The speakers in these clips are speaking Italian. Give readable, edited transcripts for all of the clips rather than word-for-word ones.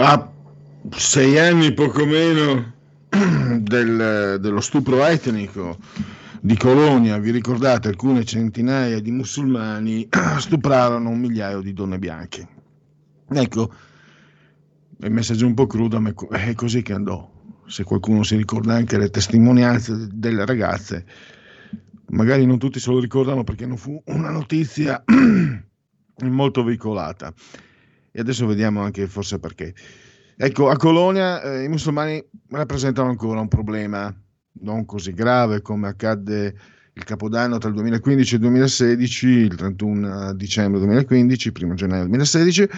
A 6 anni poco meno dello stupro etnico di Colonia, vi ricordate, alcune centinaia di musulmani stuprarono un migliaio di donne bianche. Ecco, è un messaggio un po' crudo, ma è così che andò. Se qualcuno si ricorda anche le testimonianze delle ragazze, magari non tutti se lo ricordano perché non fu una notizia molto veicolata, e adesso vediamo anche forse perché. Ecco, a Colonia i musulmani rappresentano ancora un problema non così grave come accadde il Capodanno tra il 2015 e il 2016, il 31 dicembre 2015, 1 gennaio 2016,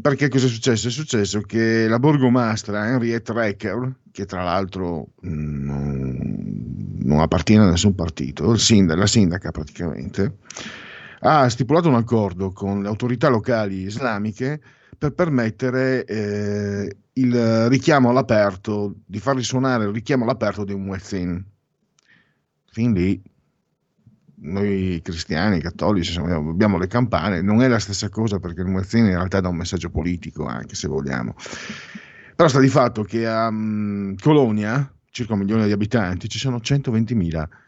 perché cosa è successo? È successo che la borgomastra Henriette Recker, che tra l'altro non appartiene a nessun partito, la sindaca praticamente, ha stipulato un accordo con le autorità locali islamiche per permettere il richiamo all'aperto, di far risuonare il richiamo all'aperto di un muezzin. Fin lì noi cristiani, cattolici, abbiamo le campane, non è la stessa cosa perché il muezzin in realtà dà un messaggio politico anche, se vogliamo. Però sta di fatto che a Colonia, circa 1 milione di abitanti, ci sono 120.000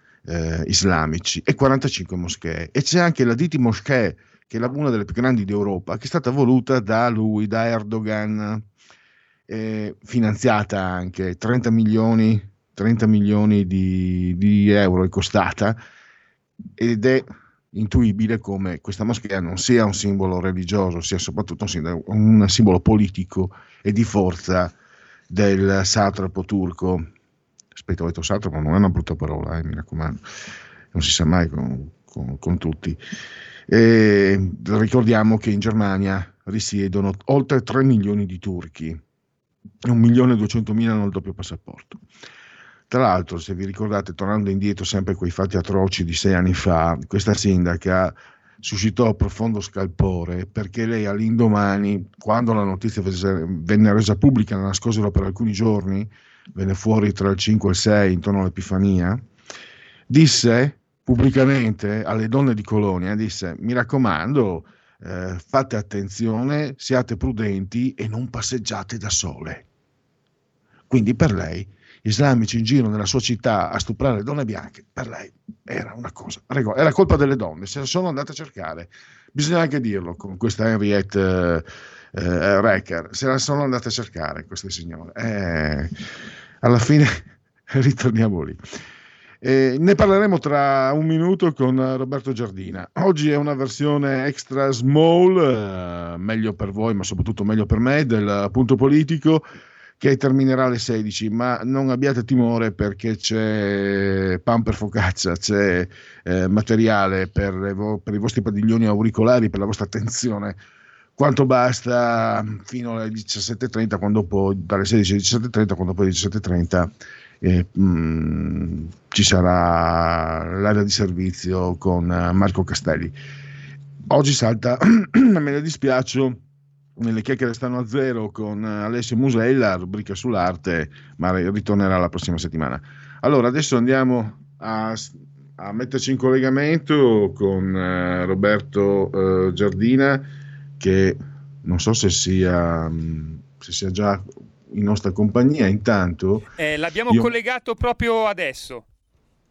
islamici e 45 moschee, e c'è anche la Diti Moschee, che è una delle più grandi d'Europa, che è stata voluta da lui, da Erdogan, finanziata anche, 30 milioni di euro è costata, ed è intuibile come questa moschea non sia un simbolo religioso, sia soprattutto un simbolo politico e di forza del satrapo turco. Aspetta, ho detto satrapo, non è una brutta parola, mi raccomando, non si sa mai con tutti. E ricordiamo che in Germania risiedono oltre 3 milioni di turchi, 1.200.000 hanno il doppio passaporto. Tra l'altro, se vi ricordate, tornando indietro sempre a quei fatti atroci di 6 anni fa, questa sindaca suscitò profondo scalpore perché lei all'indomani, quando la notizia venne resa pubblica, la nascosero per alcuni giorni, venne fuori tra il 5 e il 6 intorno all'Epifania, disse pubblicamente alle donne di Colonia, disse: mi raccomando, fate attenzione, siate prudenti e non passeggiate da sole. Quindi per lei, islamici in giro nella sua città a stuprare donne bianche, per lei era una cosa, era colpa delle donne, se la sono andate a cercare, bisogna anche dirlo, con questa Henriette Recker, se la sono andate a cercare queste signore. Alla fine ritorniamo lì. Ne parleremo tra un minuto con Roberto Giardina. Oggi è una versione extra small, meglio per voi ma soprattutto meglio per me, del Punto Politico, che terminerà alle 16, ma non abbiate timore perché c'è pan per focaccia, c'è materiale per i vostri padiglioni auricolari, per la vostra attenzione, quanto basta fino alle 17.30, quando poi, dalle 16 alle 17.30, quando poi alle 17.30 ci sarà l'area di servizio con Marco Castelli. Oggi salta, me ne dispiaccio, nelle chiacchiere stanno a zero con Alessio Musella, rubrica sull'arte, ma ritornerà la prossima settimana. Allora adesso andiamo a metterci in collegamento con Roberto Giardina, che non so se sia già in nostra compagnia. Intanto l'abbiamo collegato proprio adesso.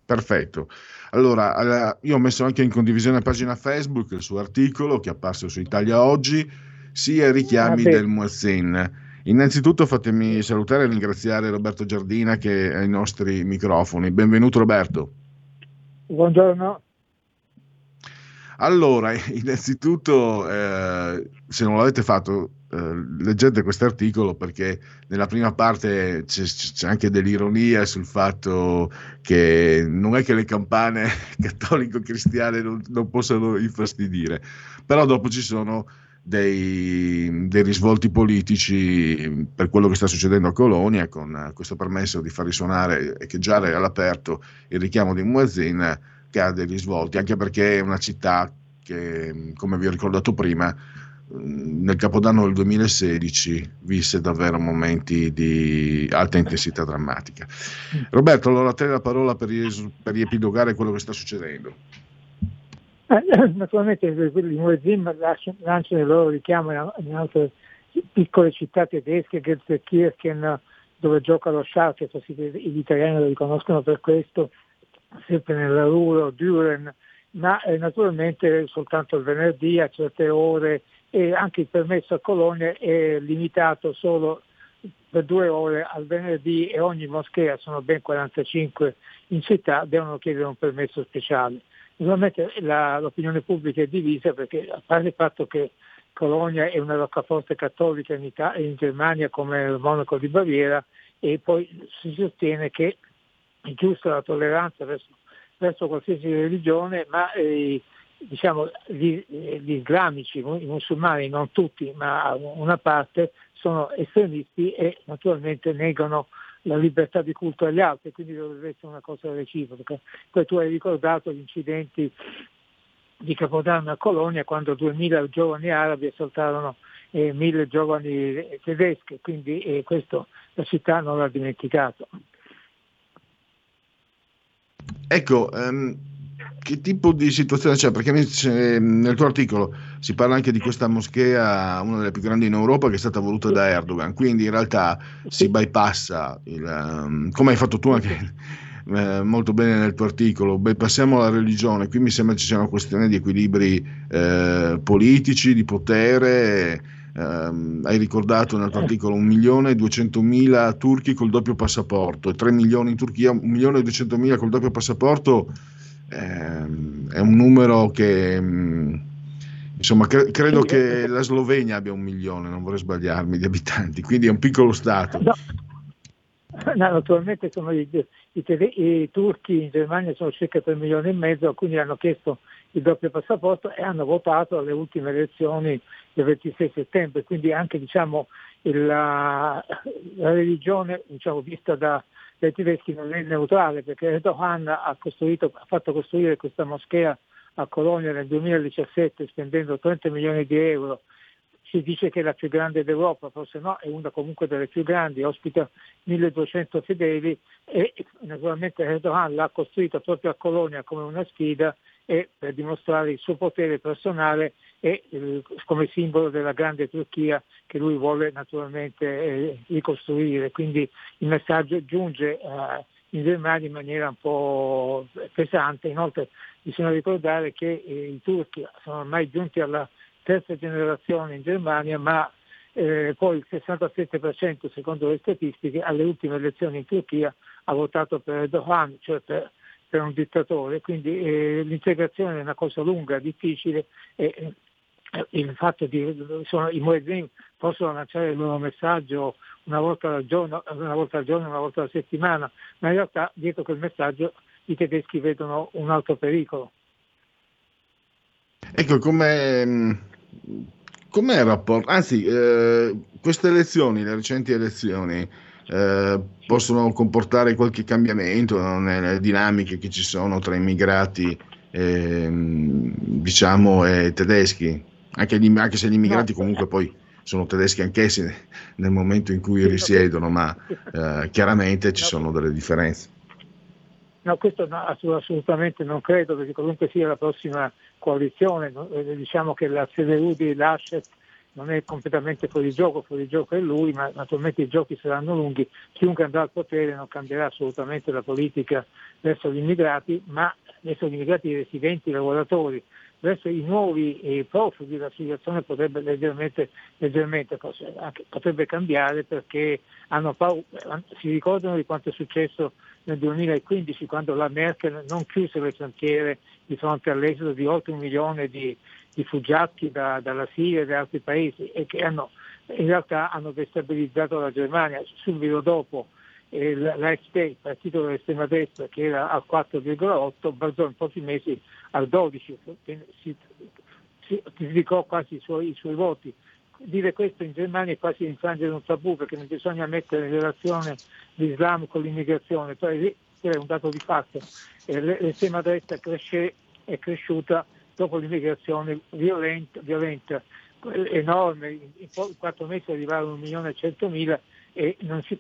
Perfetto. Allora, io ho messo anche in condivisione la pagina Facebook il suo articolo che è apparso su Italia Oggi, sia richiami del muezzin. Innanzitutto fatemi salutare e ringraziare Roberto Giardina che è ai nostri microfoni. Benvenuto Roberto. Buongiorno. Allora, innanzitutto, se non l'avete fatto, leggete quest'articolo, perché nella prima parte c'è anche dell'ironia sul fatto che non è che le campane cattolico-cristiane non possano infastidire, però dopo ci sono dei risvolti politici per quello che sta succedendo a Colonia, con questo permesso di far risuonare e echeggiare all'aperto il richiamo di Muezzin, che ha dei risvolti, anche perché è una città che, come vi ho ricordato prima, nel Capodanno del 2016 visse davvero momenti di alta intensità drammatica. Roberto, allora a te la parola per riepilogare quello che sta succedendo. Naturalmente quelli di Muezzin lanciano il loro richiamo in altre piccole città tedesche, Gelsenkirchen, dove gioca lo Schalke, gli italiani lo riconoscono per questo, sempre nella RURO, DUREN, ma naturalmente soltanto il venerdì a certe ore, e anche il permesso a Colonia è limitato solo per 2 ore al venerdì, e ogni moschea, sono ben 45 in città, devono chiedere un permesso speciale. Naturalmente l'opinione pubblica è divisa, perché a parte il fatto che Colonia è una roccaforte cattolica in Germania come il Monaco di Baviera, e poi si sostiene che è giusta la tolleranza verso qualsiasi religione, ma gli islamici, i musulmani, non tutti ma una parte, sono estremisti e naturalmente negano la libertà di culto agli altri, quindi dovrebbe essere una cosa reciproca. Poi tu hai ricordato gli incidenti di Capodanno a Colonia, quando 2000 giovani arabi assaltarono 1000 giovani tedeschi, quindi questo la città non l'ha dimenticato. Ecco, che tipo di situazione c'è? Perché nel tuo articolo si parla anche di questa moschea, una delle più grandi in Europa, che è stata voluta da Erdogan, quindi in realtà si bypassa, come hai fatto tu anche molto bene nel tuo articolo, bypassiamo la religione. Qui mi sembra ci sia una questione di equilibri politici, di potere. Hai ricordato nel tuo articolo 1.200.000 turchi col doppio passaporto, 3 milioni in Turchia, 1.200.000 col doppio passaporto, è un numero che insomma credo che la Slovenia abbia 1 milione, non vorrei sbagliarmi, di abitanti, quindi è un piccolo stato. No, naturalmente sono i turchi in Germania, sono circa 3,5 milioni, quindi hanno chiesto il doppio passaporto e hanno votato alle ultime elezioni del 26 settembre, quindi anche la religione vista dai tedeschi non è neutrale, perché Erdogan ha fatto costruire questa moschea a Colonia nel 2017 spendendo 30 milioni di euro. Si dice che è la più grande d'Europa, forse no, è una comunque delle più grandi, ospita 1.200 fedeli, e naturalmente Erdogan l'ha costruita proprio a Colonia come una sfida, e per dimostrare il suo potere personale e come simbolo della grande Turchia che lui vuole naturalmente ricostruire. Quindi il messaggio giunge in Germania in maniera un po' pesante. Inoltre bisogna ricordare che i turchi sono ormai giunti alla terza generazione in Germania, ma poi il 67%, secondo le statistiche, alle ultime elezioni in Turchia ha votato per Erdogan, cioè per un dittatore. Quindi l'integrazione è una cosa lunga, difficile, e il fatto che i muezzin possono lanciare il loro messaggio una volta al giorno, una volta alla settimana, ma in realtà dietro quel messaggio i tedeschi vedono un altro pericolo. Ecco, come il rapporto, anzi queste elezioni, le recenti elezioni, possono comportare qualche cambiamento nelle dinamiche che ci sono tra immigrati e tedeschi, anche se gli immigrati comunque poi sono tedeschi anch'essi nel momento in cui risiedono, ma chiaramente ci sono delle differenze. No, questo no, assolutamente non credo, perché comunque sia la prossima coalizione, diciamo che la CDU di Laschet non è completamente fuori gioco è lui, ma naturalmente i giochi saranno lunghi. Chiunque andrà al potere non cambierà assolutamente la politica verso gli immigrati, ma verso gli immigrati residenti, lavoratori. adesso i nuovi profughi, la situazione potrebbe leggermente cambiare, perché si ricordano di quanto è successo nel 2015, quando la Merkel non chiuse le frontiere di fronte all'esodo di oltre 1 milione di rifugiati dalla Siria e da altri paesi, e che in realtà hanno destabilizzato la Germania. Subito dopo l'AfD, il partito dell'estrema destra, che era al 4,8, balzò in pochi mesi al 12, si triplicò quasi i suoi voti. Dire questo in Germania è quasi infrangere un tabù, perché non bisogna mettere in relazione l'Islam con l'immigrazione, però è un dato di fatto. L'estrema destra è cresciuta dopo l'immigrazione violenta enorme, in 4 mesi arrivarono 1.100.000 e non si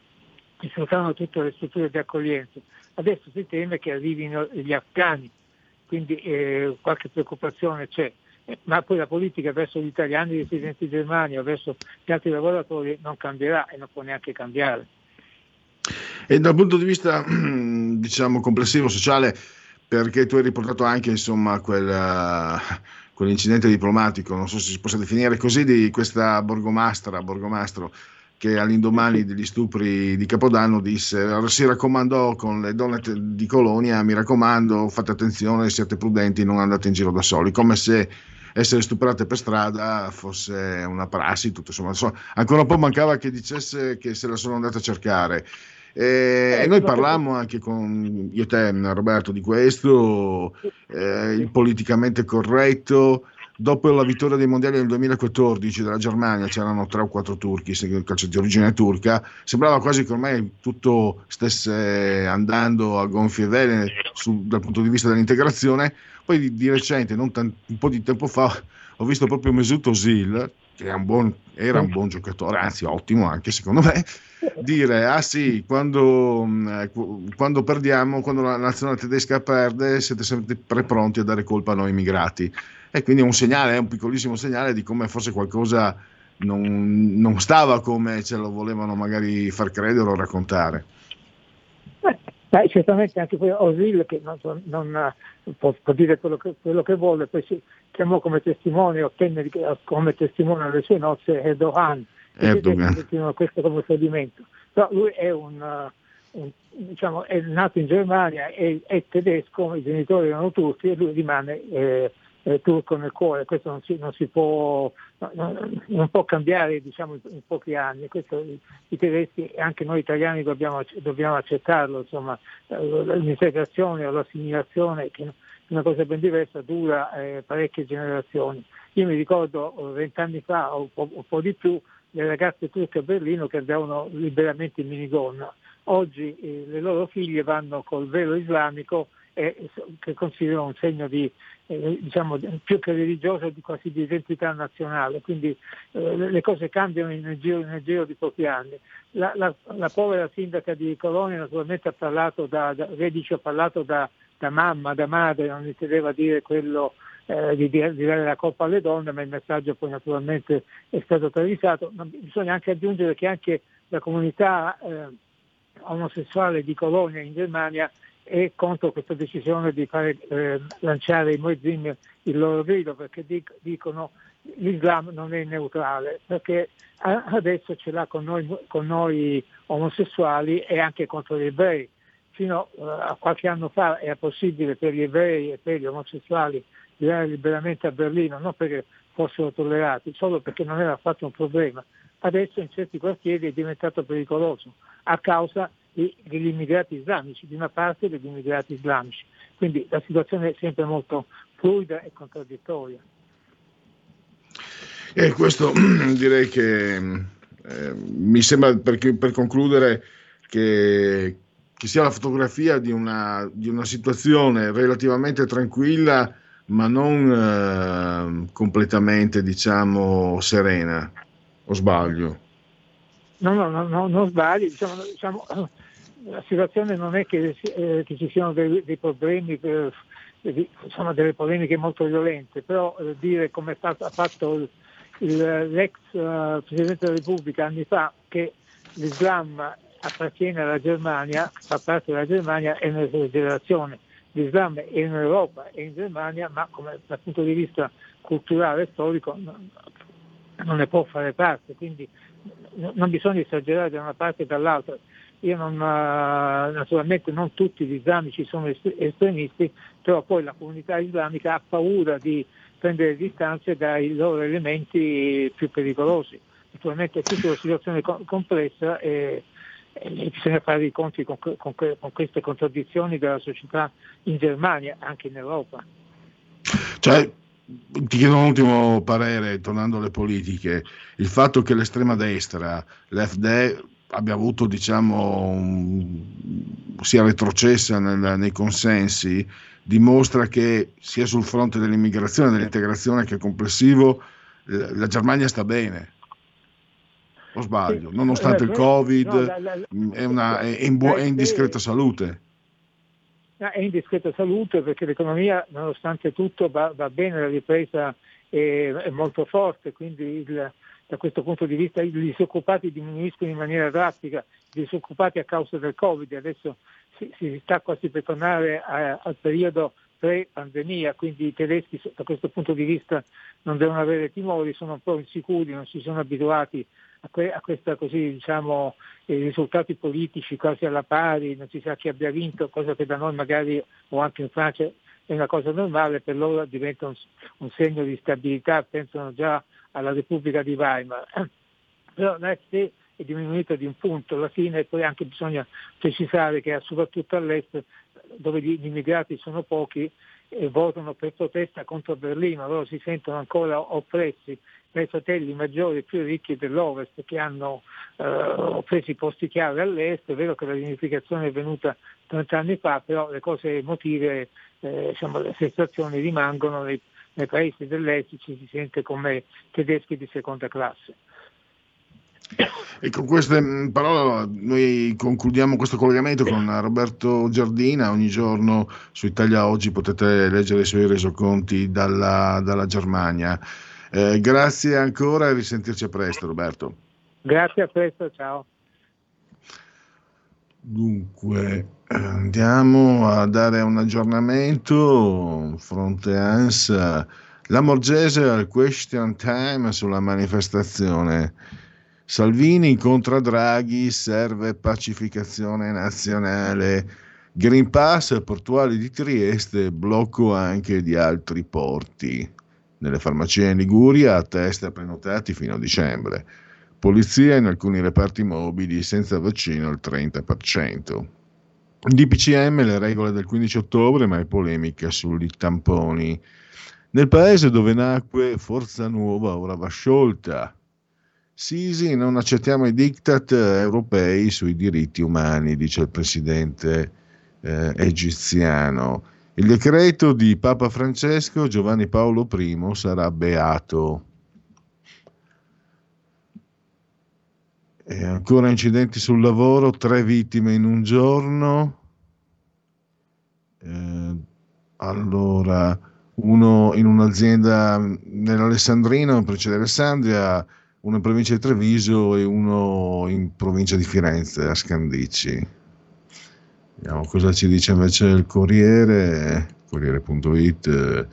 sfruttavano tutte le strutture di accoglienza. Adesso si teme che arrivino gli afghani, quindi qualche preoccupazione c'è, ma poi la politica verso gli italiani residenti in Germania, verso gli altri lavoratori, non cambierà e non può neanche cambiare. E dal punto di vista diciamo complessivo sociale, perché tu hai riportato anche insomma quell'incidente diplomatico, non so se si possa definire così, di questa borgomastro che all'indomani degli stupri di Capodanno disse, si raccomandò con le donne di Colonia, mi raccomando, fate attenzione, siate prudenti, non andate in giro da soli, come se essere stuprate per strada fosse una prassi, tutto insomma. Ancora un po' mancava che dicesse che se la sono andata a cercare. E noi parlammo anche con io e te, Roberto, di questo, il politicamente corretto. Dopo la vittoria dei mondiali del 2014 della Germania, c'erano 3 o 4 turchi, calcio di origine turca, sembrava quasi che ormai tutto stesse andando a gonfie vele dal punto di vista dell'integrazione. Poi di recente, un po' di tempo fa, ho visto proprio Mesut Özil, che era un buon giocatore, anzi ottimo anche secondo me, dire sì, quando la nazionale tedesca perde siete sempre pronti a dare colpa a noi immigrati. E quindi è un segnale, è un piccolissimo segnale di come forse qualcosa non stava come ce lo volevano magari far credere o raccontare. Certamente anche poi Özil, che non può dire quello che vuole, poi si chiamò come testimone, ottenne come testimone alle sue nozze Erdogan. Questo come procedimento. Però lui è è nato in Germania, è tedesco, i genitori erano turchi e lui rimane turco nel cuore. Questo non può cambiare in pochi anni. Questo i tedeschi e anche noi italiani dobbiamo accettarlo, insomma. L'integrazione o l'assimilazione, che è una cosa ben diversa, dura parecchie generazioni. Io mi ricordo 20 anni fa o un po' di più le ragazze turche a Berlino che andavano liberamente in minigonna. Oggi le loro figlie vanno col velo islamico, che considero un segno di più che religioso, di quasi di identità nazionale. Quindi le cose cambiano nel giro di pochi anni. La povera sindaca di Colonia naturalmente ha parlato da mamma, da madre, non intendeva dire quello di dare la colpa alle donne, ma il messaggio poi naturalmente è stato travisato. Ma bisogna anche aggiungere che anche la comunità omosessuale di Colonia in Germania è contro questa decisione di fare lanciare i muezzin il loro grido, perché dicono l'Islam non è neutrale, perché adesso ce l'ha con noi omosessuali e anche contro gli ebrei. Fino a qualche anno fa era possibile per gli ebrei e per gli omosessuali girare liberamente a Berlino, non perché fossero tollerati, solo perché non era affatto un problema. Adesso in certi quartieri è diventato pericoloso a causa degli immigrati islamici, di una parte degli immigrati islamici. Quindi la situazione è sempre molto fluida e contraddittoria. E questo direi che mi sembra, per concludere, che sia la fotografia di una situazione relativamente tranquilla, ma non completamente serena. O sbaglio? No, non sbagli. La situazione non è che ci siano dei problemi, delle polemiche molto violente, però dire come ha fatto l'ex Presidente della Repubblica anni fa, che l'Islam appartiene alla Germania, fa parte della Germania, è un'esagerazione. l'Islam è in Europa e in Germania, ma come dal punto di vista culturale e storico non ne può fare parte, quindi non bisogna esagerare da una parte e dall'altra. Io non, naturalmente non tutti gli islamici sono estremisti, però poi la comunità islamica ha paura di prendere distanze dai loro elementi più pericolosi. Naturalmente è tutta una situazione complessa e bisogna fare i conti con queste contraddizioni della società in Germania, anche in Europa. Cioè, ti chiedo un ultimo parere, tornando alle politiche, il fatto che l'estrema destra, l'AfD, abbia avuto, sia retrocessa nei consensi, dimostra che sia sul fronte dell'immigrazione, dell'integrazione che complessivo la Germania sta bene. O sbaglio? Nonostante il Covid, è in discreta salute. È in discreta salute perché l'economia, nonostante tutto, va bene, la ripresa è molto forte, quindi da questo punto di vista i disoccupati diminuiscono in maniera drastica, i disoccupati a causa del Covid, adesso si sta quasi per tornare al periodo pre-pandemia, quindi i tedeschi da questo punto di vista non devono avere timori, sono un po' insicuri, non si sono abituati a questa così, risultati politici quasi alla pari, non si sa chi abbia vinto, cosa che da noi magari o anche in Francia è una cosa normale, per loro diventa un segno di stabilità, pensano già alla Repubblica di Weimar. Però l'AfD è diminuita di un punto alla fine, e poi anche bisogna precisare che soprattutto all'est, dove gli immigrati sono pochi e votano per protesta contro Berlino, loro si sentono ancora oppressi dai fratelli maggiori e più ricchi dell'Ovest, che hanno preso i posti chiave all'est. È vero che la riunificazione è venuta 30 anni fa, però le cose emotive, le sensazioni rimangono. Nei paesi dell'est ci si sente come tedeschi di seconda classe. E con queste parole noi concludiamo questo collegamento con Roberto Giardina. Ogni giorno su Italia Oggi potete leggere i suoi resoconti dalla Germania. Grazie ancora e risentirci presto, Roberto. Grazie, a presto, ciao. Dunque, andiamo a dare un aggiornamento fronte ANSA. Lamorgese al question time sulla manifestazione. Salvini incontra Draghi, serve pacificazione nazionale. Green Pass, portuali di Trieste, blocco anche di altri porti. Nelle farmacie in Liguria a testa prenotati fino a dicembre. Polizia in alcuni reparti mobili senza vaccino al 30%. DPCM le regole del 15 ottobre, ma è polemica sui tamponi. Nel paese dove nacque Forza Nuova ora va sciolta. Sisi, non accettiamo i diktat europei sui diritti umani, dice il presidente egiziano. Il decreto di Papa Francesco, Giovanni Paolo I sarà beato. E ancora incidenti sul lavoro, 3 vittime in un giorno. Allora, uno in un'azienda nell'Alessandrino, in provincia di Alessandria, uno in provincia di Treviso e uno in provincia di Firenze, a Scandicci. Vediamo cosa ci dice invece il Corriere, Corriere.it.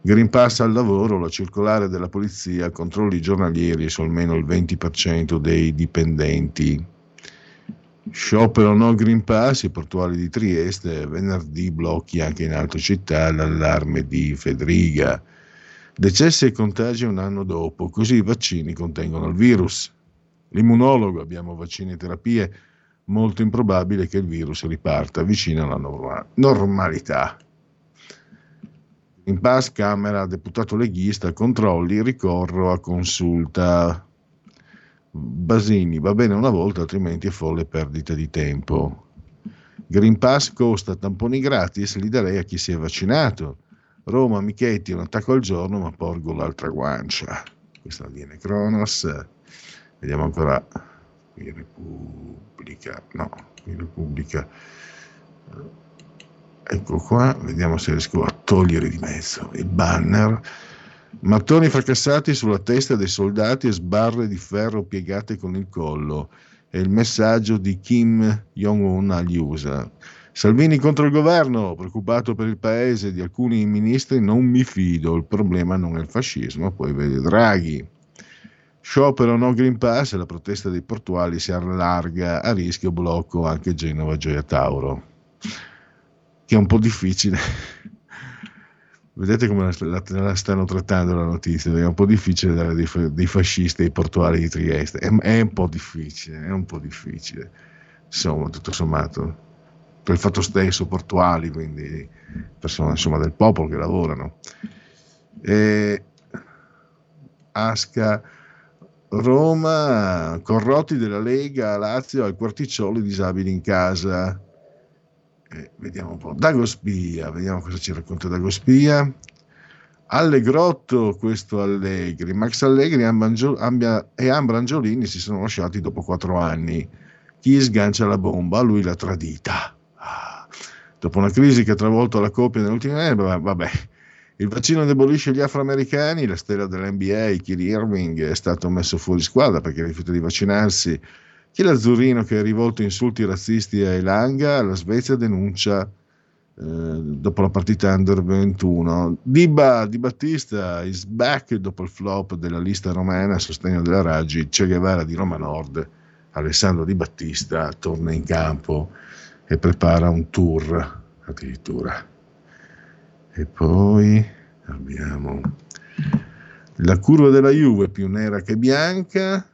Green Pass al lavoro, la circolare della polizia, controlli giornalieri su almeno il 20% dei dipendenti. Sciopero no Green Pass, i portuali di Trieste, venerdì blocchi anche in altre città, l'allarme di Fedriga. Decessi e contagi un anno dopo, così i vaccini contengono il virus. L'immunologo, abbiamo vaccini e terapie, molto improbabile che il virus riparta vicino alla normalità. In pass, Camera, deputato leghista, controlli, ricorro a consulta. Basini, va bene una volta, altrimenti è folle perdita di tempo. Green Pass costa, tamponi gratis, li darei a chi si è vaccinato. Roma, Michetti, un attacco al giorno, ma porgo l'altra guancia. Questa avviene Cronos. Vediamo ancora qui Repubblica. No, qui Repubblica. Ecco qua, vediamo se riesco a togliere di mezzo il banner. Mattoni fracassati sulla testa dei soldati e sbarre di ferro piegate con il collo. È il messaggio di Kim Jong-un agli USA. Salvini contro il governo, preoccupato per il paese, di alcuni ministri non mi fido, il problema non è il fascismo, poi vede Draghi. Sciopero no Green Pass, la protesta dei portuali si allarga, a rischio blocco anche Genova Gioia Tauro, che è un po' difficile. Vedete come la stanno trattando la notizia, è un po' difficile dare dei fascisti ai portuali di Trieste, è un po' difficile, insomma, tutto sommato, per il fatto stesso portuali, quindi persone insomma del popolo che lavorano. E Asca Roma, corrotti della Lega, Lazio, al Quarticciolo, i disabili in casa. Vediamo un po'. Dagospia, vediamo cosa ci racconta Dagospia. Allegrotto, questo Allegri. Max Allegri e Ambra Angiolini si sono lasciati dopo 4 anni. Chi sgancia la bomba? Lui l'ha tradita. Ah. Dopo una crisi che ha travolto la coppia nell'ultima anni, vabbè. Il vaccino indebolisce gli afroamericani, la stella dell'NBA, Kyrie Irving, è stato messo fuori squadra perché rifiuta di vaccinarsi. Chi l'azzurrino che ha rivolto insulti razzisti a Elanga, la Svezia denuncia dopo la partita Under 21. Di Battista is back dopo il flop della lista romana a sostegno della Raggi, Che Guevara di Roma Nord, Alessandro Di Battista torna in campo e prepara un tour addirittura. E poi abbiamo la curva della Juve più nera che bianca.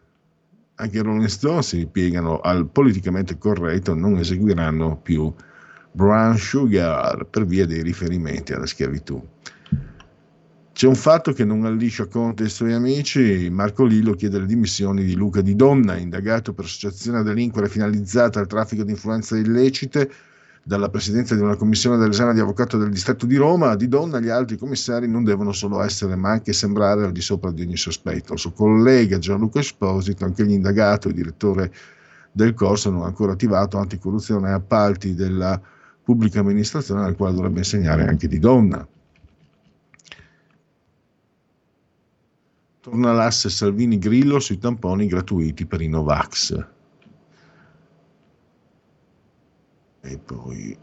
Anche i Rolling Stone si ripiegano al politicamente corretto, non eseguiranno più Brown Sugar per via dei riferimenti alla schiavitù. C'è un fatto che non alliscia Conte e i suoi amici. Marco Lillo chiede le dimissioni di Luca Di Donna, indagato per associazione a delinquere finalizzata al traffico di influenze illecite, dalla presidenza di una commissione dell'esame di avvocato del distretto di Roma. Di Donna, gli altri commissari non devono solo essere ma anche sembrare al di sopra di ogni sospetto. Il suo collega Gianluca Esposito, anche egli indagato, il direttore del corso non ancora attivato anticorruzione e appalti della pubblica amministrazione, al quale dovrebbe insegnare anche Di Donna. Torna l'asse Salvini Grillo sui tamponi gratuiti per i Novax. E poi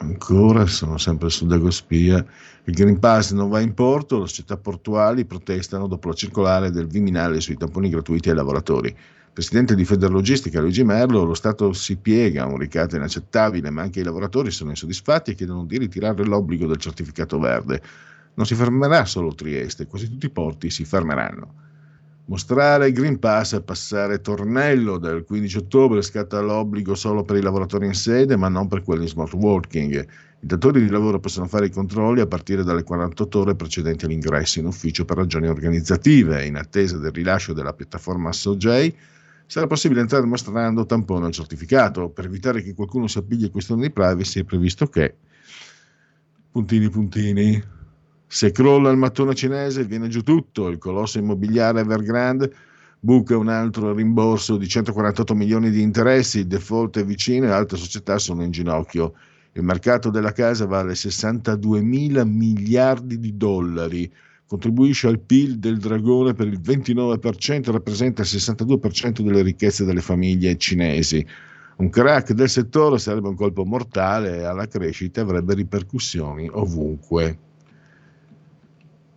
ancora, sono sempre su Dagospia, il Green Pass non va in porto, le società portuali protestano dopo la circolare del Viminale sui tamponi gratuiti ai lavoratori. Presidente di Federlogistica Luigi Merlo, lo Stato si piega a un ricatto inaccettabile, ma anche i lavoratori sono insoddisfatti e chiedono di ritirare l'obbligo del certificato verde. Non si fermerà solo Trieste, quasi tutti i porti si fermeranno. Mostrare Green Pass e passare tornello. Dal 15 ottobre scatta l'obbligo solo per i lavoratori in sede, ma non per quelli in smart working. I datori di lavoro possono fare i controlli a partire dalle 48 ore precedenti all'ingresso in ufficio per ragioni organizzative. In attesa del rilascio della piattaforma SOGEI sarà possibile entrare mostrando tampone o certificato. Per evitare che qualcuno si appigli a questioni di privacy è previsto che ... Se crolla il mattone cinese viene giù tutto. Il colosso immobiliare Evergrande buca un altro rimborso di 148 milioni di interessi, il default è vicino e altre società sono in ginocchio. Il mercato della casa vale 62 mila miliardi di dollari, contribuisce al PIL del dragone per il 29%, rappresenta il 62% delle ricchezze delle famiglie cinesi. Un crack del settore sarebbe un colpo mortale alla crescita e avrebbe ripercussioni ovunque.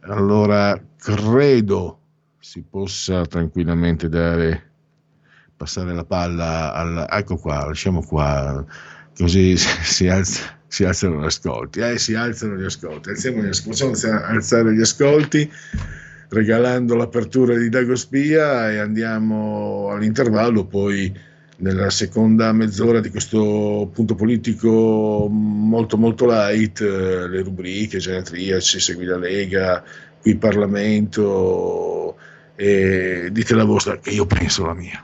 Allora, credo si possa tranquillamente passare la palla ecco qua, lasciamo qua, così si alzano gli ascolti. Possiamo alzare gli ascolti regalando l'apertura di Dagospia e andiamo all'intervallo, poi nella seconda mezz'ora di questo punto politico molto molto light, le rubriche, Genetria, Ci Segui la Lega, Qui Parlamento, e dite la vostra che io penso la mia.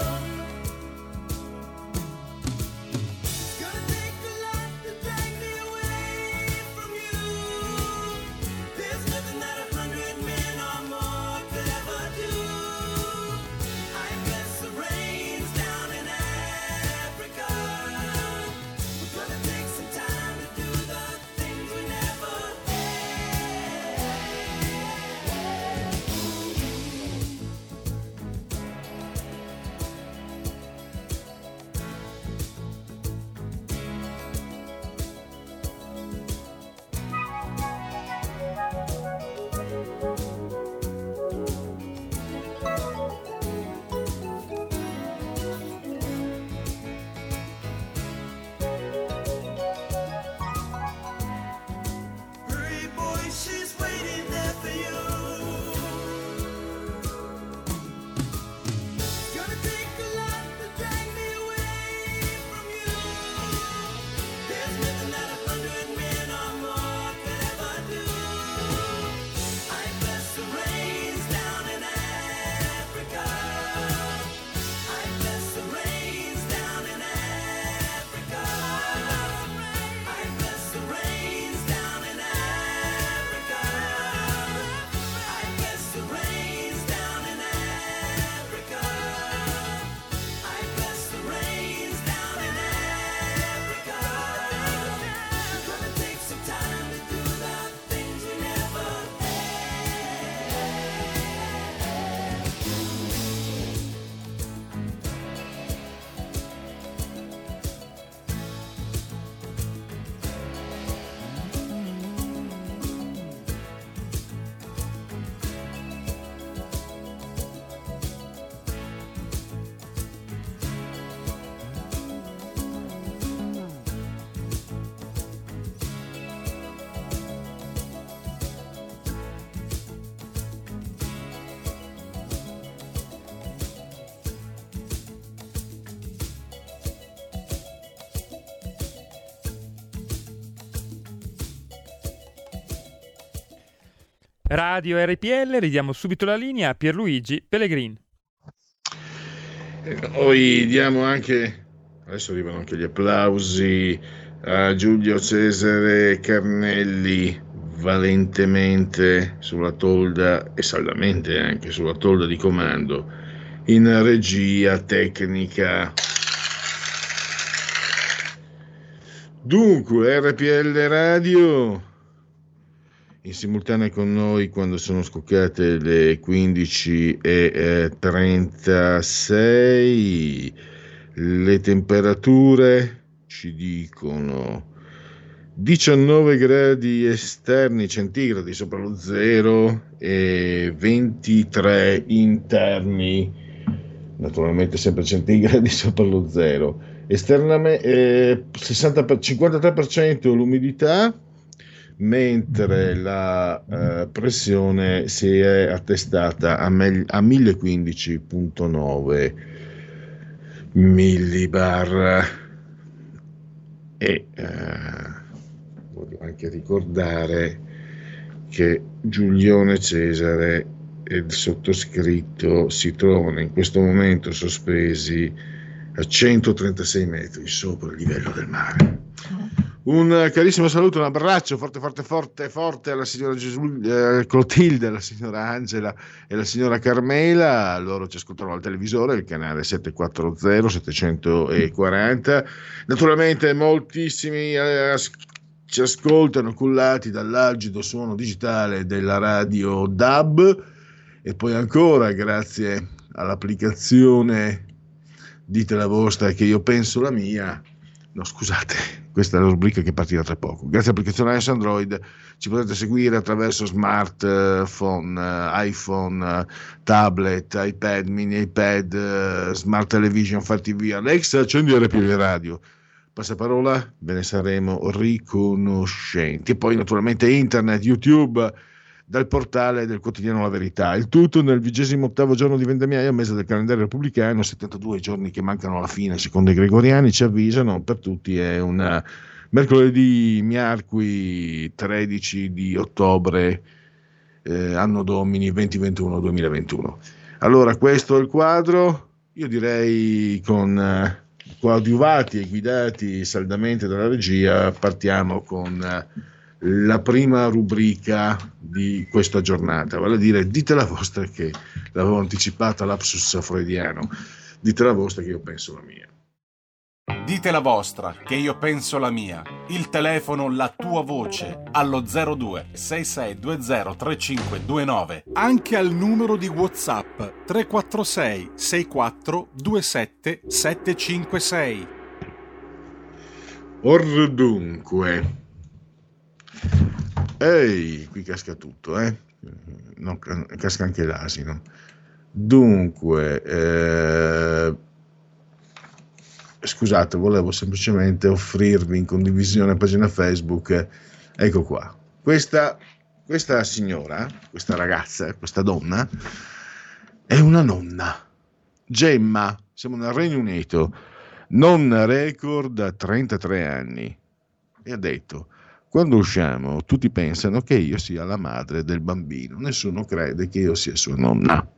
Radio RPL, ridiamo subito la linea a Pierluigi Pellegrin. Noi diamo anche, adesso arrivano anche gli applausi, a Giulio Cesare Carnelli, valentemente sulla tolda e saldamente anche sulla tolda di comando, in regia tecnica. Dunque, RPL Radio, in simultanea con noi quando sono scoccate le 15:36, le temperature ci dicono 19 gradi esterni centigradi sopra lo zero e 23 interni, naturalmente sempre centigradi sopra lo zero. Esternamente 53% l'umidità, mentre la pressione si è attestata a 1015.9 millibar. E voglio anche ricordare che Giulione Cesare e il sottoscritto si trovano in questo momento sospesi a 136 metri sopra il livello del mare. Un carissimo saluto, un abbraccio forte forte forte forte alla signora Clotilde, alla signora Angela e alla signora Carmela. Loro ci ascoltano al televisore, il canale 740 740. Naturalmente moltissimi ci ascoltano cullati dall'algido suono digitale della radio DAB, e poi ancora grazie all'applicazione Dite la vostra che io penso la mia. No, scusate, questa è la rubrica che partirà tra poco. Grazie all'applicazione iOS Android ci potete seguire attraverso smartphone, iPhone, tablet, iPad, mini iPad, smart television, Fire TV, Alexa, accendi RPL Radio. Passaparola, ve ne saremo riconoscenti. E poi naturalmente internet, YouTube, dal portale del quotidiano La Verità. Il tutto nel 28° giorno di Vendemmiaio, mese del calendario repubblicano, 72 giorni che mancano alla fine secondo i gregoriani, ci avvisano. Per tutti è un mercoledì miarqui 13 di ottobre, anno domini 2021. Allora, questo è il quadro. Io direi, con coadiuvati e guidati saldamente dalla regia, partiamo con la prima rubrica di questa giornata, vale a dire Dite la vostra, che l'avevo anticipata, lapsus freudiano. Dite la vostra che io penso la mia. Dite la vostra che io penso la mia. Il telefono, la tua voce, allo 02 6620 3529, anche al numero di WhatsApp 346 64 27 756. Or dunque, ehi, qui casca tutto, no, casca anche l'asino. Dunque, scusate, volevo semplicemente offrirvi in condivisione pagina Facebook. Ecco qua, questa signora, questa ragazza, questa donna è una nonna. Gemma, siamo nel Regno Unito, nonna record a 33 anni, e ha detto: quando usciamo tutti pensano che io sia la madre del bambino, nessuno crede che io sia sua nonna.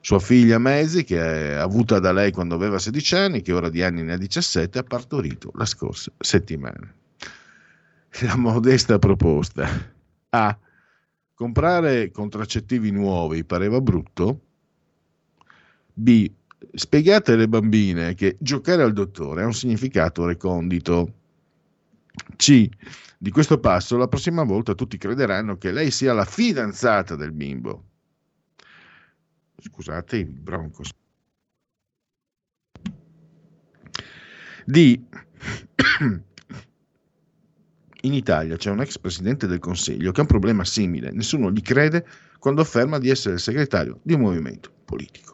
Sua figlia Maisie, che è avuta da lei quando aveva 16 anni, che ora di anni ne ha 17, ha partorito la scorsa settimana. La modesta proposta: a comprare contraccettivi nuovi pareva brutto, b spiegate alle bambine che giocare al dottore ha un significato recondito, c di questo passo la prossima volta tutti crederanno che lei sia la fidanzata del bimbo. Scusate i broncos. D. In Italia c'è un ex presidente del Consiglio che ha un problema simile. Nessuno gli crede quando afferma di essere il segretario di un movimento politico.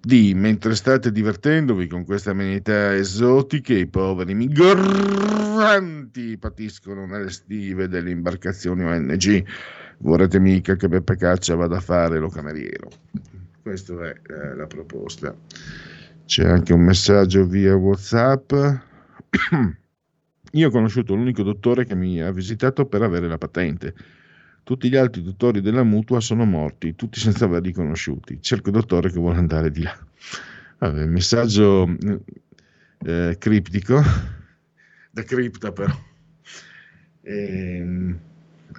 D. Mentre state divertendovi con queste amenità esotiche, i poveri migranti patiscono nelle stive delle imbarcazioni ONG. Vorrete mica che Beppe Caccia vada a fare lo cameriero? Questa è la proposta. C'è anche un messaggio via WhatsApp. Io ho conosciuto l'unico dottore che mi ha visitato per avere la patente. Tutti gli altri tutori della mutua sono morti, tutti senza averli conosciuti. Cerco il dottore che vuole andare di là. Vabbè, messaggio criptico, da cripta però.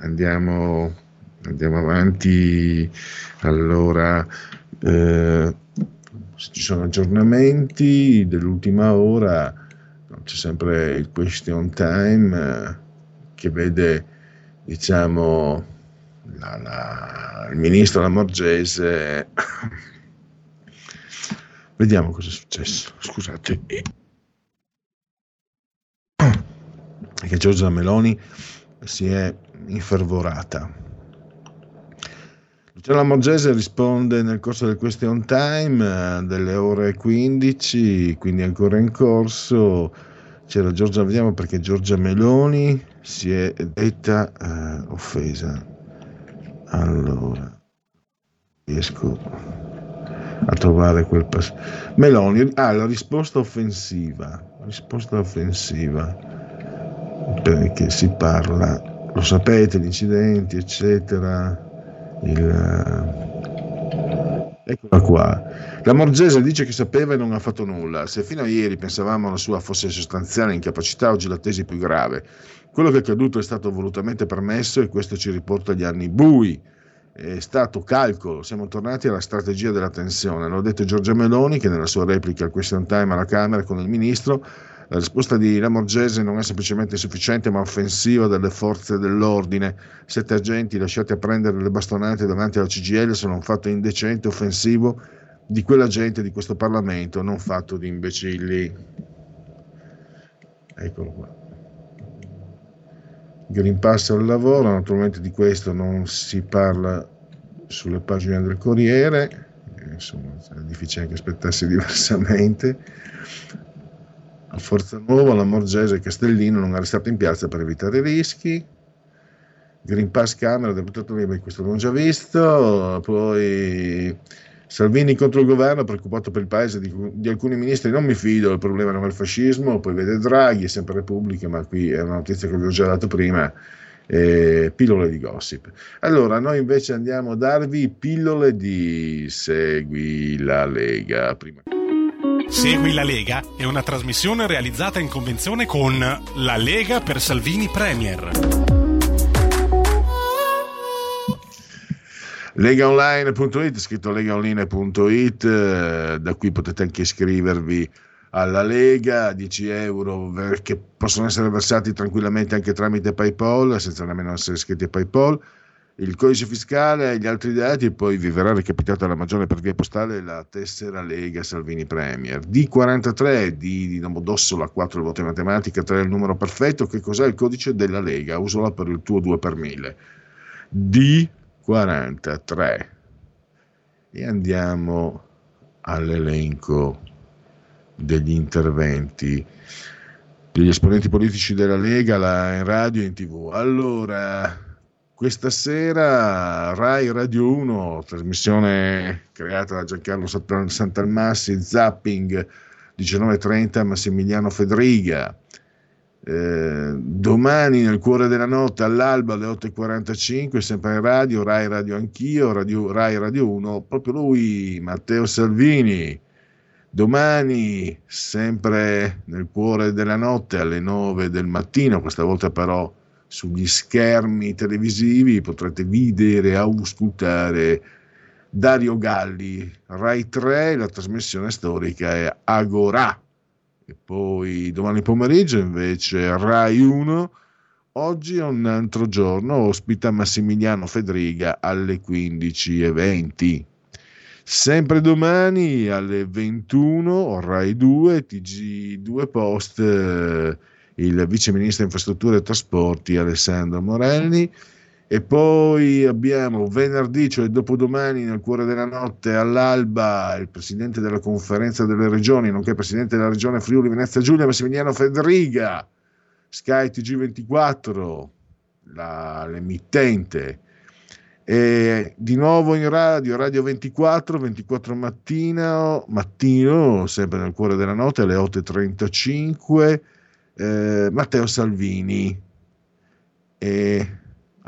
Andiamo avanti. Allora, se ci sono aggiornamenti dell'ultima ora, c'è sempre il question time che vede, diciamo, il ministro Lamorgese. Vediamo cosa è successo. Scusate, che Giorgia Meloni si è infervorata. Luciano Lamorgese risponde nel corso del question time delle ore 15, quindi ancora in corso. C'era Giorgia, vediamo perché Giorgia Meloni si è detta offesa. Allora, riesco a trovare quel passaggio. Meloni, la risposta offensiva, perché si parla, lo sapete, gli incidenti, eccetera. Eccola qua. Lamorgese dice che sapeva e non ha fatto nulla. Se fino a ieri pensavamo alla sua fosse sostanziale incapacità, oggi la tesi è più grave. Quello che è accaduto è stato volutamente permesso e questo ci riporta agli anni bui. È stato calcolo, siamo tornati alla strategia della tensione. L'ha detto Giorgia Meloni, che nella sua replica al question time alla Camera con il ministro, la risposta di Lamorgese non è semplicemente insufficiente ma offensiva delle forze dell'ordine. 7 agenti lasciati a prendere le bastonate davanti alla CGIL sono un fatto indecente, offensivo di quella gente, di questo Parlamento, non fatto di imbecilli. Eccolo qua. Green Pass al lavoro, naturalmente di questo non si parla sulle pagine del Corriere, insomma è difficile anche aspettarsi diversamente. A Forza Nuova, Lamorgese e Castellino non arrestati in piazza per evitare rischi. Green Pass Camera, deputato Libre, questo l'abbiamo già visto. Poi Salvini contro il governo, preoccupato per il paese di alcuni ministri. Non mi fido, il problema non è il fascismo. Poi vede Draghi, è sempre Repubblica, ma qui è una notizia che vi ho già dato prima. Pillole di gossip. Allora, noi invece andiamo a darvi pillole di Segui la Lega. Prima. Segui la Lega è una trasmissione realizzata in convenzione con La Lega per Salvini Premier. Legaonline.it, scritto legaonline.it, da qui potete anche iscrivervi alla Lega, 10 euro che possono essere versati tranquillamente anche tramite PayPal, senza nemmeno essere iscritti a PayPal. Il codice fiscale e gli altri dati, e poi vi verrà recapitata alla Magione per via postale la tessera Lega Salvini Premier. D43 di Domodossola, 4 il voto in matematica, 3 il numero perfetto. Che cos'è il codice della Lega? Usala per il tuo 2 per 1000. D43. E andiamo all'elenco degli interventi degli esponenti politici della Lega in radio e in TV. Allora, questa sera Rai Radio 1, trasmissione creata da Giancarlo Santalmassi, Zapping 19.30, Massimiliano Fedriga. Domani nel cuore della notte all'alba alle 8.45, sempre in radio, Rai Radio Anch'io, Rai Radio 1, proprio lui, Matteo Salvini. Domani sempre nel cuore della notte alle 9 del mattino, questa volta però sugli schermi televisivi potrete vedere e auscultare Dario Galli. Rai 3, la trasmissione storica è Agorà. E poi domani pomeriggio invece Rai 1, Oggi è un altro giorno, ospita Massimiliano Fedriga alle 15.20. Sempre domani alle 21 Rai 2, TG2 Post, il vice ministro infrastrutture e trasporti Alessandro Morelli. E poi abbiamo venerdì, cioè dopodomani nel cuore della notte all'alba, il presidente della conferenza delle regioni, nonché presidente della regione Friuli Venezia Giulia Massimiliano Fedriga. Sky TG24 l'emittente, e di nuovo in radio, Radio 24 mattino, sempre nel cuore della notte alle 8.35, Matteo Salvini. E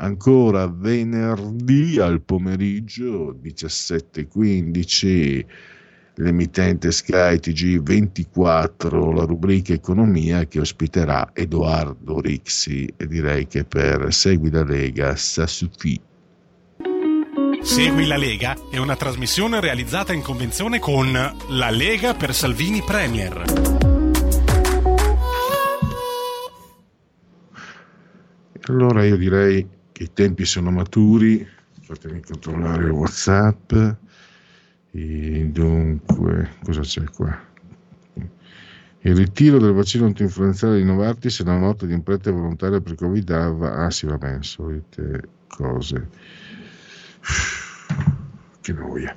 ancora venerdì al pomeriggio 17:15 l'emittente Sky TG24, la rubrica Economia che ospiterà Edoardo Rixi, e direi che per Segui la Lega sa suffì. Segui la Lega è una trasmissione realizzata in convenzione con La Lega per Salvini Premier. Allora io direi che i tempi sono maturi, fatemi controllare il WhatsApp, e dunque cosa c'è qua? Il ritiro del vaccino antinfluenzale di Novartis e la morte di un prete volontario per Covid, sì va bene, solite cose, che noia.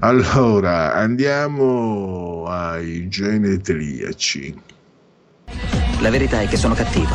Allora andiamo ai geneteliaci. La verità è che sono cattivo,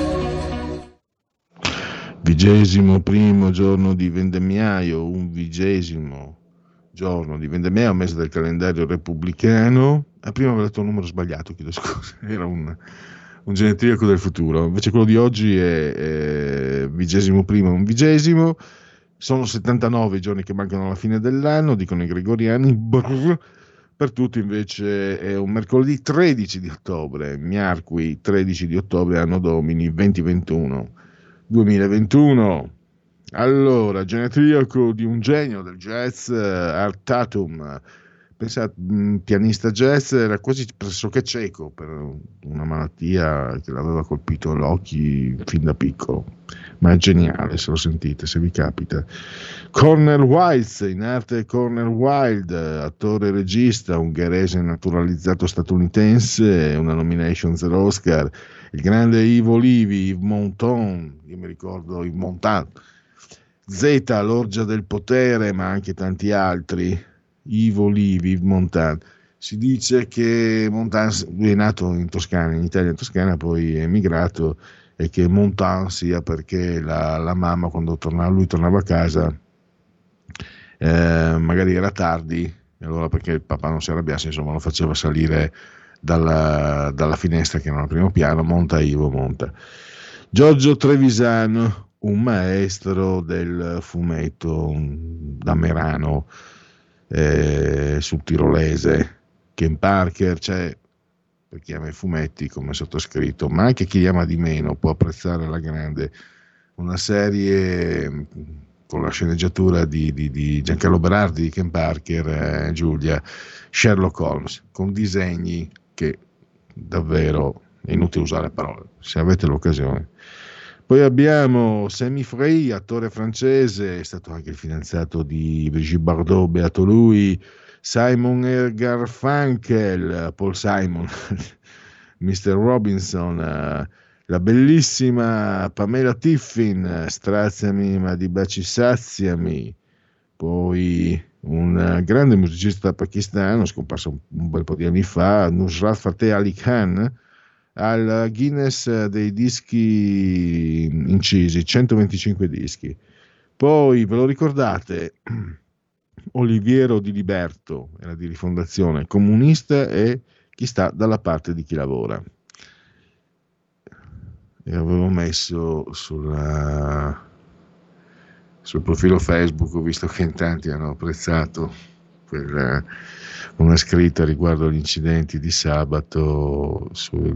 21° giorno di vendemmiaio, 11° giorno di vendemmiaio, mese del calendario repubblicano. Prima avevo detto un numero sbagliato, chiedo scusa, era un genetriaco del futuro, invece quello di oggi è 21°. Sono 79 i giorni che mancano alla fine dell'anno, dicono i gregoriani. Brrr. Per tutti invece è un mercoledì 13 di ottobre, miarqui 13 di ottobre, anno domini 2021. Allora, genetriaco di un genio del jazz, Art Tatum. Pensate, pianista jazz, era quasi pressoché cieco per una malattia che l'aveva colpito agli occhi fin da piccolo, ma è geniale, se lo sentite, se vi capita. Cornel Wilde, in arte Cornel Wilde, attore e regista ungherese naturalizzato statunitense, una nomination 0 Oscar. Il grande Ivo Livi, Yves Montand, io mi ricordo Yves Montand, Z, l'orgia del potere, ma anche tanti altri. Ivo Livi, Montand. Si dice che Montand, lui è nato in Toscana, in Italia, in Toscana, poi è emigrato, e che Montand sia perché la mamma, quando lui tornava a casa, magari era tardi, e allora perché il papà non si arrabbiasse, insomma, lo faceva salire dalla finestra, che era al primo piano. Monta Ivo, monta. Giorgio Trevisano, un maestro del fumetto da Merano, sul tirolese. Ken Parker c'è per chi ama i fumetti come sottoscritto, ma anche chi li ama di meno può apprezzare alla grande una serie con la sceneggiatura di Giancarlo Berardi, di Ken Parker, Giulia, Sherlock Holmes, con disegni che davvero è inutile usare parole, se avete l'occasione. Poi abbiamo Semi Frey, attore francese, è stato anche il fidanzato di Brigitte Bardot, beato lui. Simon e Garfunkel, Paul Simon, Mr. Robinson, la bellissima Pamela Tiffin, Straziami ma di baci saziami. Poi un grande musicista pakistano, scomparso un bel po' di anni fa, Nusrat Fateh Ali Khan, al Guinness dei dischi incisi, 125 dischi. Poi, ve lo ricordate, Oliviero Di Liberto, era di Rifondazione, comunista e chi sta dalla parte di chi lavora. E avevo messo sul profilo Facebook, ho visto che in tanti hanno apprezzato per una scritta riguardo agli incidenti di sabato sui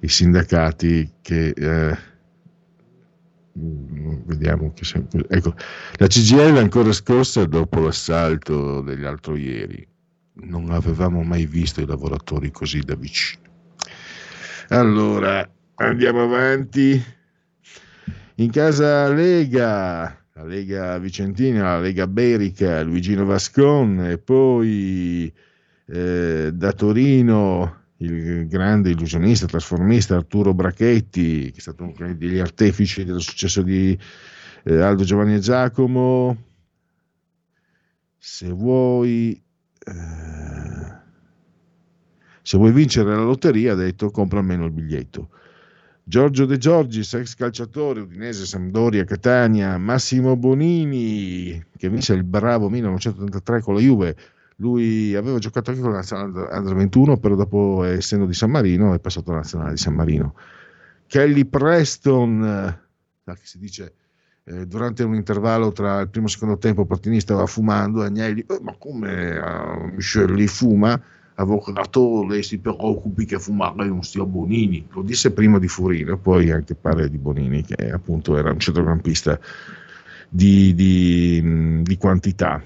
sindacati che vediamo che sempre, ecco, la CGIL ancora scorsa dopo l'assalto dell'altro ieri non avevamo mai visto i lavoratori così da vicino. Allora andiamo avanti. In casa Lega la Lega Vicentina, la Lega Berica, Luigino Vascon, e poi da Torino il grande illusionista, trasformista Arturo Brachetti, che è stato uno degli artefici del successo di Aldo, Giovanni e Giacomo. Se vuoi vincere la lotteria, ha detto, compra almeno il biglietto. Giorgio De Giorgis, ex calciatore, Udinese, Sampdoria, Catania. Massimo Bonini, che vince il bravo 1983 con la Juve. Lui aveva giocato anche con la Nazionale Under 21, però dopo, essendo di San Marino, è passato alla Nazionale di San Marino. Kelly Preston, che si dice durante un intervallo tra il primo e il secondo tempo, Partini stava fumando, e Agnelli, ma come Micheli fuma? Avvocato, lei si preoccupi che fumare non sia Bonini. Lo disse prima di Furino, poi anche pare di Bonini, che appunto era un centrocampista di quantità.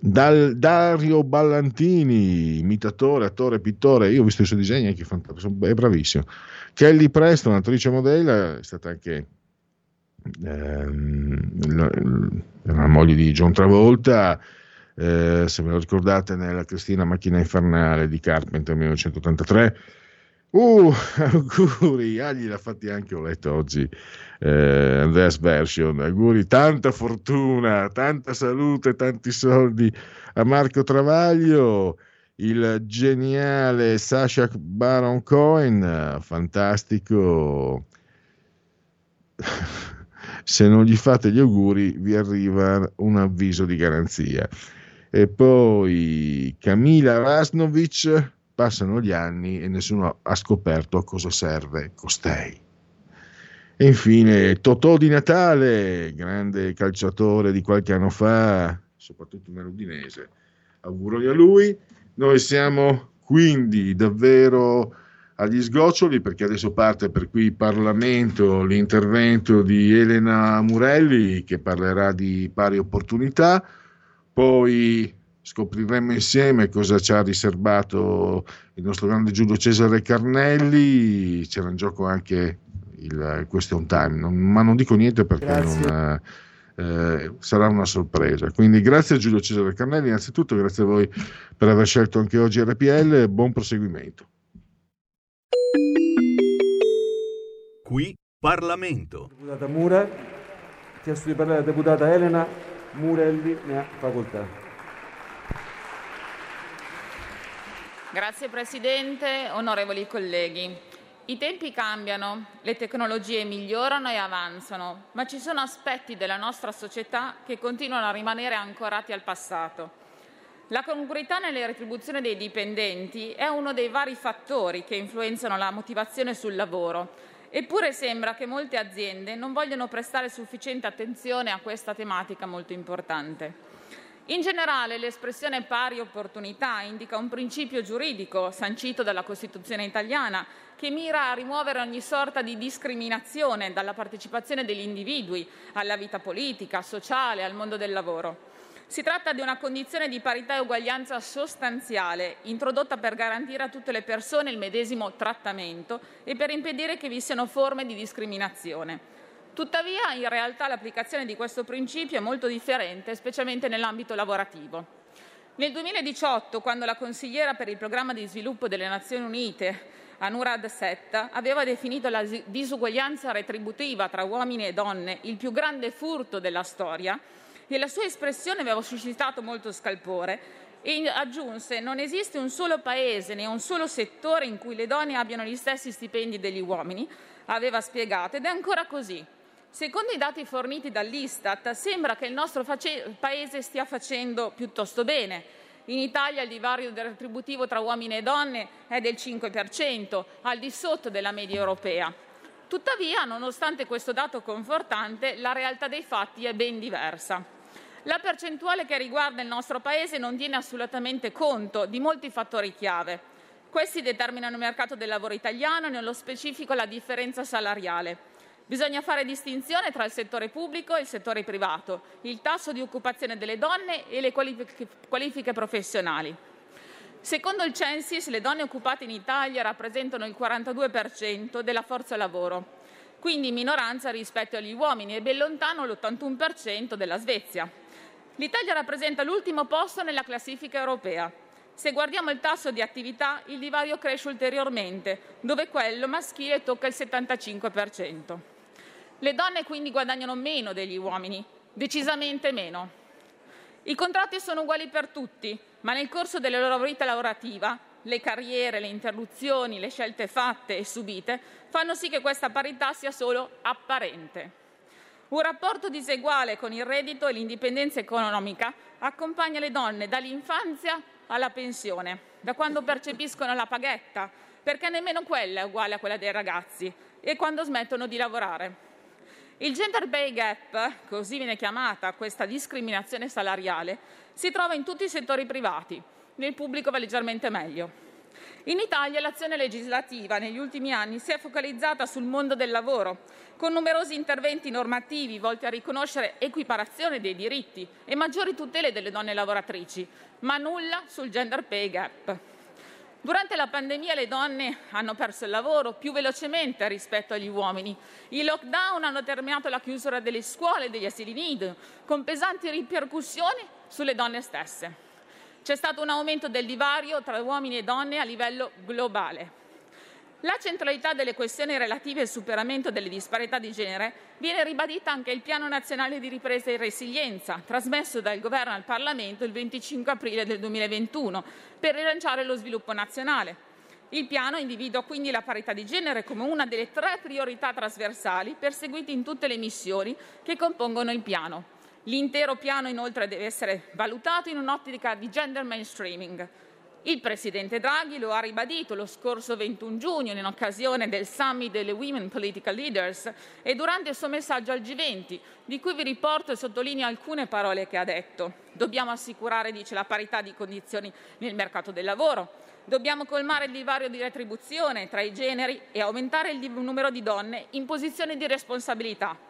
Dario Ballantini, imitatore, attore, pittore. Io ho visto i suoi disegni, anche fantastico, è bravissimo. Kelly Preston, attrice modella, è stata anche la moglie di John Travolta, se ve lo ricordate, nella Cristina Macchina Infernale di Carpenter 1983. Auguri, gli l'ha fatti anche, ho letto oggi, Andreas Version, auguri, tanta fortuna, tanta salute, tanti soldi a Marco Travaglio, il geniale Sacha Baron Cohen, fantastico. Se non gli fate gli auguri vi arriva un avviso di garanzia. E poi Camila Rasnovic, passano gli anni e nessuno ha scoperto a cosa serve costei. E infine Totò Di Natale, grande calciatore di qualche anno fa, soprattutto nell'Udinese. Auguroni a lui. Noi siamo quindi davvero agli sgoccioli, perché adesso parte per qui Parlamento l'intervento di Elena Murelli, che parlerà di pari opportunità. Poi scopriremo insieme cosa ci ha riservato il nostro grande Giulio Cesare Carnelli. C'era in gioco anche il question time, ma non dico niente perché non, sarà una sorpresa. Quindi grazie a Giulio Cesare Carnelli, innanzitutto grazie a voi per aver scelto anche oggi RPL, buon proseguimento. Qui Parlamento. Deputata Mura, chiesto di parlare la deputata Elena Murelli, ne ha facoltà. Grazie Presidente, onorevoli colleghi. I tempi cambiano, le tecnologie migliorano e avanzano, ma ci sono aspetti della nostra società che continuano a rimanere ancorati al passato. La congruità nelle retribuzioni dei dipendenti è uno dei vari fattori che influenzano la motivazione sul lavoro, eppure sembra che molte aziende non vogliano prestare sufficiente attenzione a questa tematica molto importante. In generale, l'espressione pari opportunità indica un principio giuridico sancito dalla Costituzione italiana che mira a rimuovere ogni sorta di discriminazione dalla partecipazione degli individui alla vita politica, sociale, al mondo del lavoro. Si tratta di una condizione di parità e uguaglianza sostanziale, introdotta per garantire a tutte le persone il medesimo trattamento e per impedire che vi siano forme di discriminazione. Tuttavia, in realtà l'applicazione di questo principio è molto differente, specialmente nell'ambito lavorativo. Nel 2018, quando la consigliera per il programma di sviluppo delle Nazioni Unite, Anurag Setta, aveva definito la disuguaglianza retributiva tra uomini e donne il più grande furto della storia, e la sua espressione aveva suscitato molto scalpore, e aggiunse: non esiste un solo paese né un solo settore in cui le donne abbiano gli stessi stipendi degli uomini, aveva spiegato, ed è ancora così. Secondo i dati forniti dall'Istat, sembra che il nostro paese stia facendo piuttosto bene. In Italia il divario retributivo tra uomini e donne è del 5%, al di sotto della media europea. Tuttavia, nonostante questo dato confortante, la realtà dei fatti è ben diversa. La percentuale che riguarda il nostro paese non tiene assolutamente conto di molti fattori chiave. Questi determinano il mercato del lavoro italiano e nello specifico la differenza salariale. Bisogna fare distinzione tra il settore pubblico e il settore privato, il tasso di occupazione delle donne e le qualifiche professionali. Secondo il Censis, le donne occupate in Italia rappresentano il 42% della forza lavoro. quindi minoranza rispetto agli uomini, e ben lontano l'81% della Svezia. L'Italia rappresenta l'ultimo posto nella classifica europea. Se guardiamo il tasso di attività, il divario cresce ulteriormente, dove quello maschile tocca il 75%. Le donne quindi guadagnano meno degli uomini, decisamente meno. I contratti sono uguali per tutti, ma nel corso della loro vita lavorativa, le carriere, le interruzioni, le scelte fatte e subite fanno sì che questa parità sia solo apparente. Un rapporto diseguale con il reddito e l'indipendenza economica accompagna le donne dall'infanzia alla pensione, da quando percepiscono la paghetta, perché nemmeno quella è uguale a quella dei ragazzi, e quando smettono di lavorare. Il gender pay gap, così viene chiamata questa discriminazione salariale, si trova in tutti i settori privati, nel pubblico va leggermente meglio. In Italia l'azione legislativa negli ultimi anni si è focalizzata sul mondo del lavoro, con numerosi interventi normativi volti a riconoscere equiparazione dei diritti e maggiori tutele delle donne lavoratrici, ma nulla sul gender pay gap. Durante la pandemia le donne hanno perso il lavoro più velocemente rispetto agli uomini. I lockdown hanno determinato la chiusura delle scuole e degli asili nido, con pesanti ripercussioni sulle donne stesse. C'è stato un aumento del divario tra uomini e donne a livello globale. La centralità delle questioni relative al superamento delle disparità di genere viene ribadita anche il Piano Nazionale di Ripresa e Resilienza, trasmesso dal Governo al Parlamento il 25 aprile del 2021, per rilanciare lo sviluppo nazionale. Il piano individua quindi la parità di genere come una delle 3 priorità trasversali perseguite in tutte le missioni che compongono il piano. L'intero piano inoltre deve essere valutato in un'ottica di gender mainstreaming. Il presidente Draghi lo ha ribadito lo scorso 21 giugno in occasione del Summit delle Women Political Leaders e durante il suo messaggio al G20, di cui vi riporto e sottolineo alcune parole che ha detto. Dobbiamo assicurare, dice, la parità di condizioni nel mercato del lavoro. Dobbiamo colmare il divario di retribuzione tra i generi e aumentare il numero di donne in posizioni di responsabilità.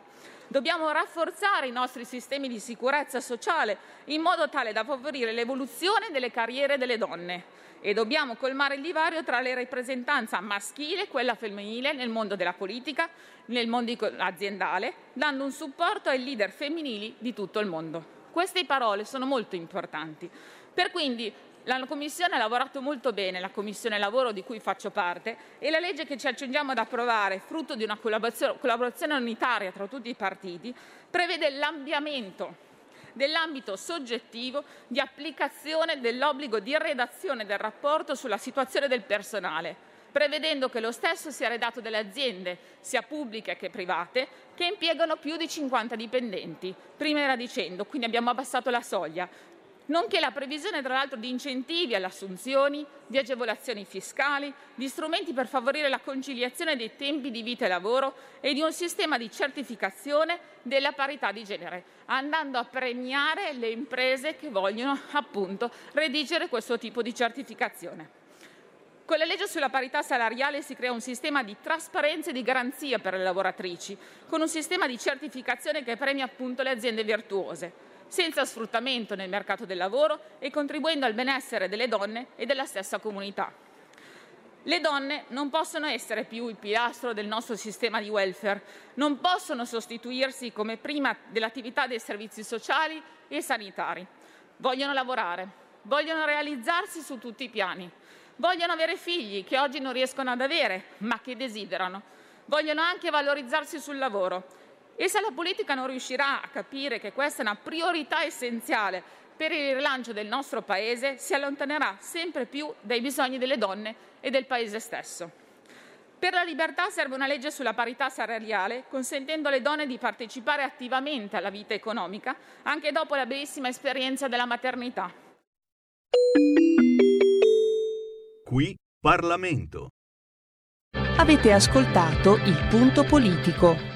Dobbiamo rafforzare i nostri sistemi di sicurezza sociale in modo tale da favorire l'evoluzione delle carriere delle donne, e dobbiamo colmare il divario tra la rappresentanza maschile e quella femminile nel mondo della politica, nel mondo aziendale, dando un supporto ai leader femminili di tutto il mondo. Queste parole sono molto importanti. La Commissione ha lavorato molto bene, la Commissione Lavoro di cui faccio parte, e la legge che ci accingiamo ad approvare, frutto di una collaborazione unitaria tra tutti i partiti, prevede l'ampliamento dell'ambito soggettivo di applicazione dell'obbligo di redazione del rapporto sulla situazione del personale, prevedendo che lo stesso sia redatto dalle aziende, sia pubbliche che private, che impiegano più di 50 dipendenti. Prima era dicendo, quindi abbiamo abbassato la soglia, nonché la previsione tra l'altro di incentivi alle assunzioni, di agevolazioni fiscali, di strumenti per favorire la conciliazione dei tempi di vita e lavoro e di un sistema di certificazione della parità di genere, andando a premiare le imprese che vogliono appunto redigere questo tipo di certificazione. Con la legge sulla parità salariale si crea un sistema di trasparenza e di garanzia per le lavoratrici, con un sistema di certificazione che premia appunto le aziende virtuose, senza sfruttamento nel mercato del lavoro e contribuendo al benessere delle donne e della stessa comunità. Le donne non possono essere più il pilastro del nostro sistema di welfare, non possono sostituirsi come prima dell'attività dei servizi sociali e sanitari. Vogliono lavorare, vogliono realizzarsi su tutti i piani, vogliono avere figli che oggi non riescono ad avere, ma che desiderano. Vogliono anche valorizzarsi sul lavoro. E se la politica non riuscirà a capire che questa è una priorità essenziale per il rilancio del nostro Paese, si allontanerà sempre più dai bisogni delle donne e del Paese stesso. Per la libertà serve una legge sulla parità salariale, consentendo alle donne di partecipare attivamente alla vita economica, anche dopo la bellissima esperienza della maternità. Qui Parlamento. Avete ascoltato Il Punto Politico.